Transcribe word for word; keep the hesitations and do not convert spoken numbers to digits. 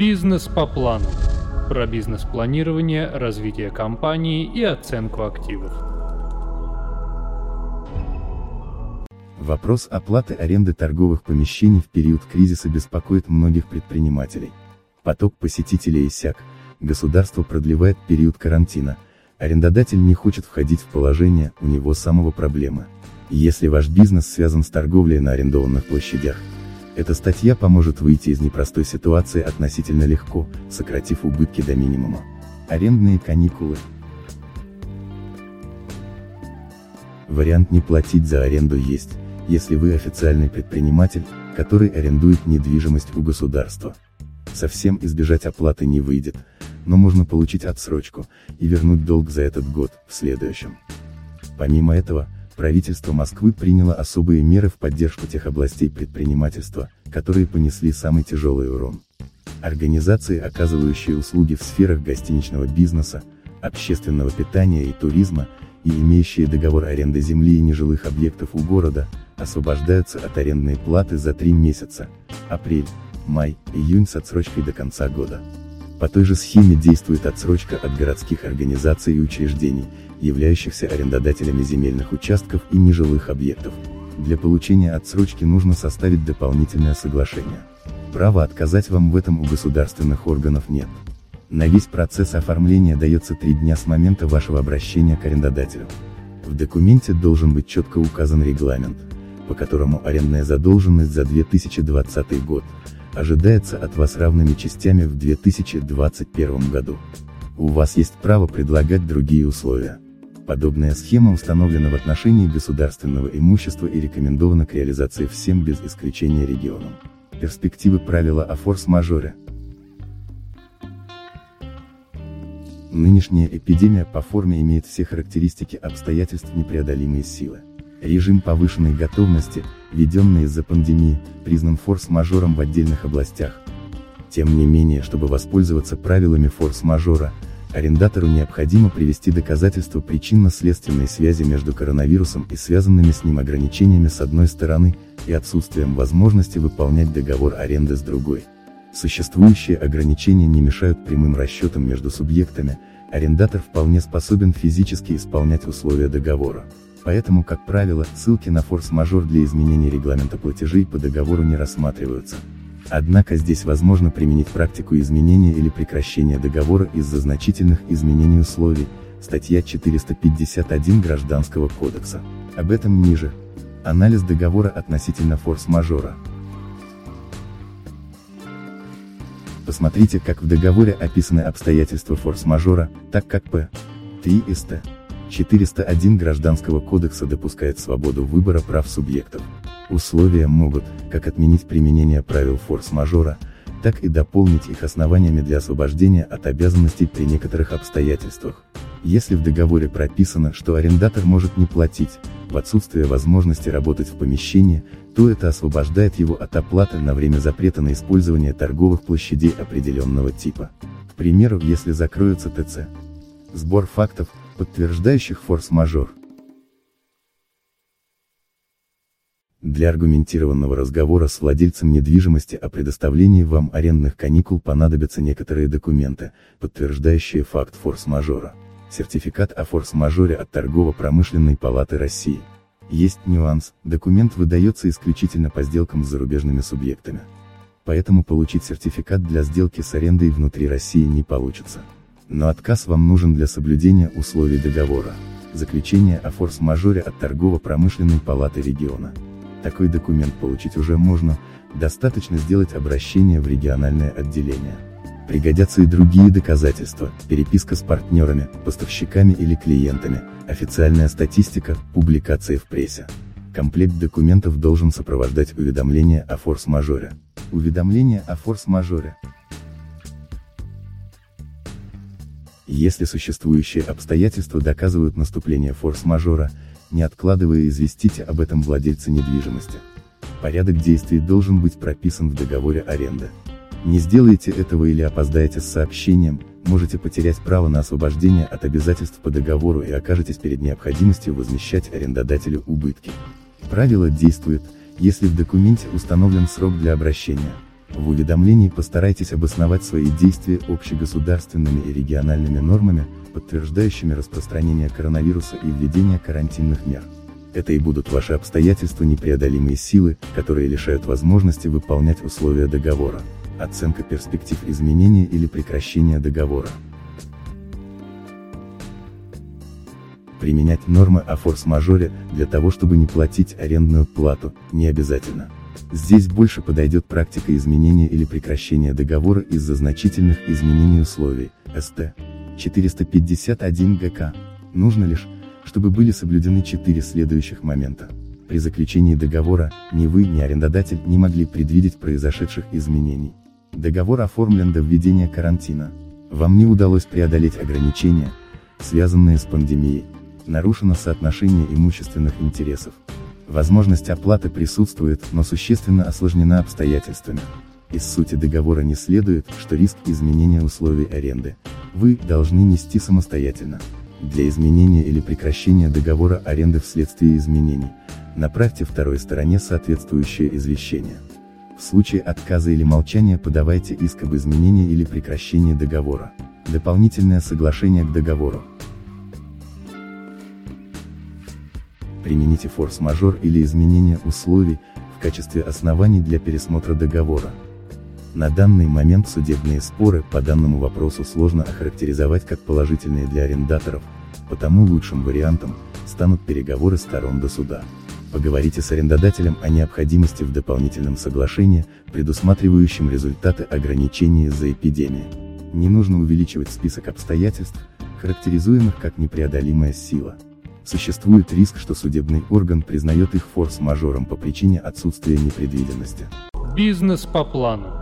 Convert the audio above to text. Бизнес по плану. Про бизнес-планирование, развитие компании и оценку активов. Вопрос оплаты аренды торговых помещений в период кризиса беспокоит многих предпринимателей. Поток посетителей иссяк, государство продлевает период карантина, арендодатель не хочет входить в положение, у него самого проблемы. Если ваш бизнес связан с торговлей на арендованных площадях, эта статья поможет выйти из непростой ситуации относительно легко, сократив убытки до минимума. Арендные каникулы. Вариант не платить за аренду есть, если вы официальный предприниматель, который арендует недвижимость у государства. Совсем избежать оплаты не выйдет, но можно получить отсрочку и вернуть долг за этот год, в следующем. Помимо этого, правительство Москвы приняло особые меры в поддержку тех областей предпринимательства, которые понесли самый тяжелый урон. Организации, оказывающие услуги в сферах гостиничного бизнеса, общественного питания и туризма, и имеющие договор аренды земли и нежилых объектов у города, освобождаются от арендной платы за три месяца – апрель, май, июнь с отсрочкой до конца года. По той же схеме действует отсрочка от городских организаций и учреждений, являющихся арендодателями земельных участков и нежилых объектов. Для получения отсрочки нужно составить дополнительное соглашение. Права отказать вам в этом у государственных органов нет. На весь процесс оформления дается три дня с момента вашего обращения к арендодателю. В документе должен быть четко указан регламент, по которому арендная задолженность за две тысячи двадцатый год ожидается от вас равными частями в две тысячи двадцать первом году. У вас есть право предлагать другие условия. Подобная схема установлена в отношении государственного имущества и рекомендована к реализации всем без исключения регионам. Перспективы правила о форс-мажоре. Нынешняя эпидемия по форме имеет все характеристики обстоятельств непреодолимой силы. Режим повышенной готовности, введенный из-за пандемии, признан форс-мажором в отдельных областях. Тем не менее, чтобы воспользоваться правилами форс-мажора, арендатору необходимо привести доказательства причинно-следственной связи между коронавирусом и связанными с ним ограничениями с одной стороны, и отсутствием возможности выполнять договор аренды с другой. Существующие ограничения не мешают прямым расчетам между субъектами, арендатор вполне способен физически исполнять условия договора. Поэтому, как правило, ссылки на форс-мажор для изменения регламента платежей по договору не рассматриваются. Однако здесь возможно применить практику изменения или прекращения договора из-за значительных изменений условий, статья четыреста пятьдесят один Гражданского кодекса. Об этом ниже. Анализ договора относительно форс-мажора. Посмотрите, как в договоре описаны обстоятельства форс-мажора, так как пункт три статьи четыреста один Гражданского кодекса допускает свободу выбора прав субъектов. Условия могут, как отменить применение правил форс-мажора, так и дополнить их основаниями для освобождения от обязанностей при некоторых обстоятельствах. Если в договоре прописано, что арендатор может не платить, в отсутствие возможности работать в помещении, то это освобождает его от оплаты на время запрета на использование торговых площадей определенного типа. К примеру, если закроется ТЦ. Сбор фактов, подтверждающих форс-мажор. Для аргументированного разговора с владельцем недвижимости о предоставлении вам арендных каникул понадобятся некоторые документы, подтверждающие факт форс-мажора. Сертификат о форс-мажоре от Торгово-промышленной палаты России. Есть нюанс, документ выдается исключительно по сделкам с зарубежными субъектами. Поэтому получить сертификат для сделки с арендой внутри России не получится. Но отказ вам нужен для соблюдения условий договора. Заключение о форс-мажоре от Торгово-промышленной палаты региона. Такой документ получить уже можно, достаточно сделать обращение в региональное отделение. Пригодятся и другие доказательства, переписка с партнерами, поставщиками или клиентами, официальная статистика, публикации в прессе. Комплект документов должен сопровождать уведомление о форс-мажоре. Уведомление о форс-мажоре. Если существующие обстоятельства доказывают наступление форс-мажора, не откладывая, известите об этом владельца недвижимости. Порядок действий должен быть прописан в договоре аренды. Не сделаете этого или опоздаете с сообщением, можете потерять право на освобождение от обязательств по договору и окажетесь перед необходимостью возмещать арендодателю убытки. Правило действует, если в документе установлен срок для обращения. В уведомлении постарайтесь обосновать свои действия общегосударственными и региональными нормами, подтверждающими распространение коронавируса и введение карантинных мер. Это и будут ваши обстоятельства непреодолимой силы, которые лишают возможности выполнять условия договора. Оценка перспектив изменения или прекращения договора. Применять нормы о форс-мажоре для того, чтобы не платить арендную плату, не обязательно. Здесь больше подойдет практика изменения или прекращения договора из-за значительных изменений условий, СТ. четыреста пятьдесят один ГК. Нужно лишь, чтобы были соблюдены четыре следующих момента. При заключении договора, ни вы, ни арендодатель не могли предвидеть произошедших изменений. Договор оформлен до введения карантина. Вам не удалось преодолеть ограничения, связанные с пандемией. Нарушено соотношение имущественных интересов. Возможность оплаты присутствует, но существенно осложнена обстоятельствами. Из сути договора не следует, что риск изменения условий аренды вы должны нести самостоятельно. Для изменения или прекращения договора аренды вследствие изменений, направьте второй стороне соответствующее извещение. В случае отказа или молчания подавайте иск об изменении или прекращении договора. Дополнительное соглашение к договору. Примените форс-мажор или изменение условий в качестве оснований для пересмотра договора. На данный момент судебные споры по данному вопросу сложно охарактеризовать как положительные для арендаторов, потому лучшим вариантом станут переговоры сторон до суда. Поговорите с арендодателем о необходимости в дополнительном соглашении, предусматривающем результаты ограничений из-за эпидемии. Не нужно увеличивать список обстоятельств, характеризуемых как непреодолимая сила. Существует риск, что судебный орган признает их форс-мажором по причине отсутствия непредвиденности. Бизнес по плану.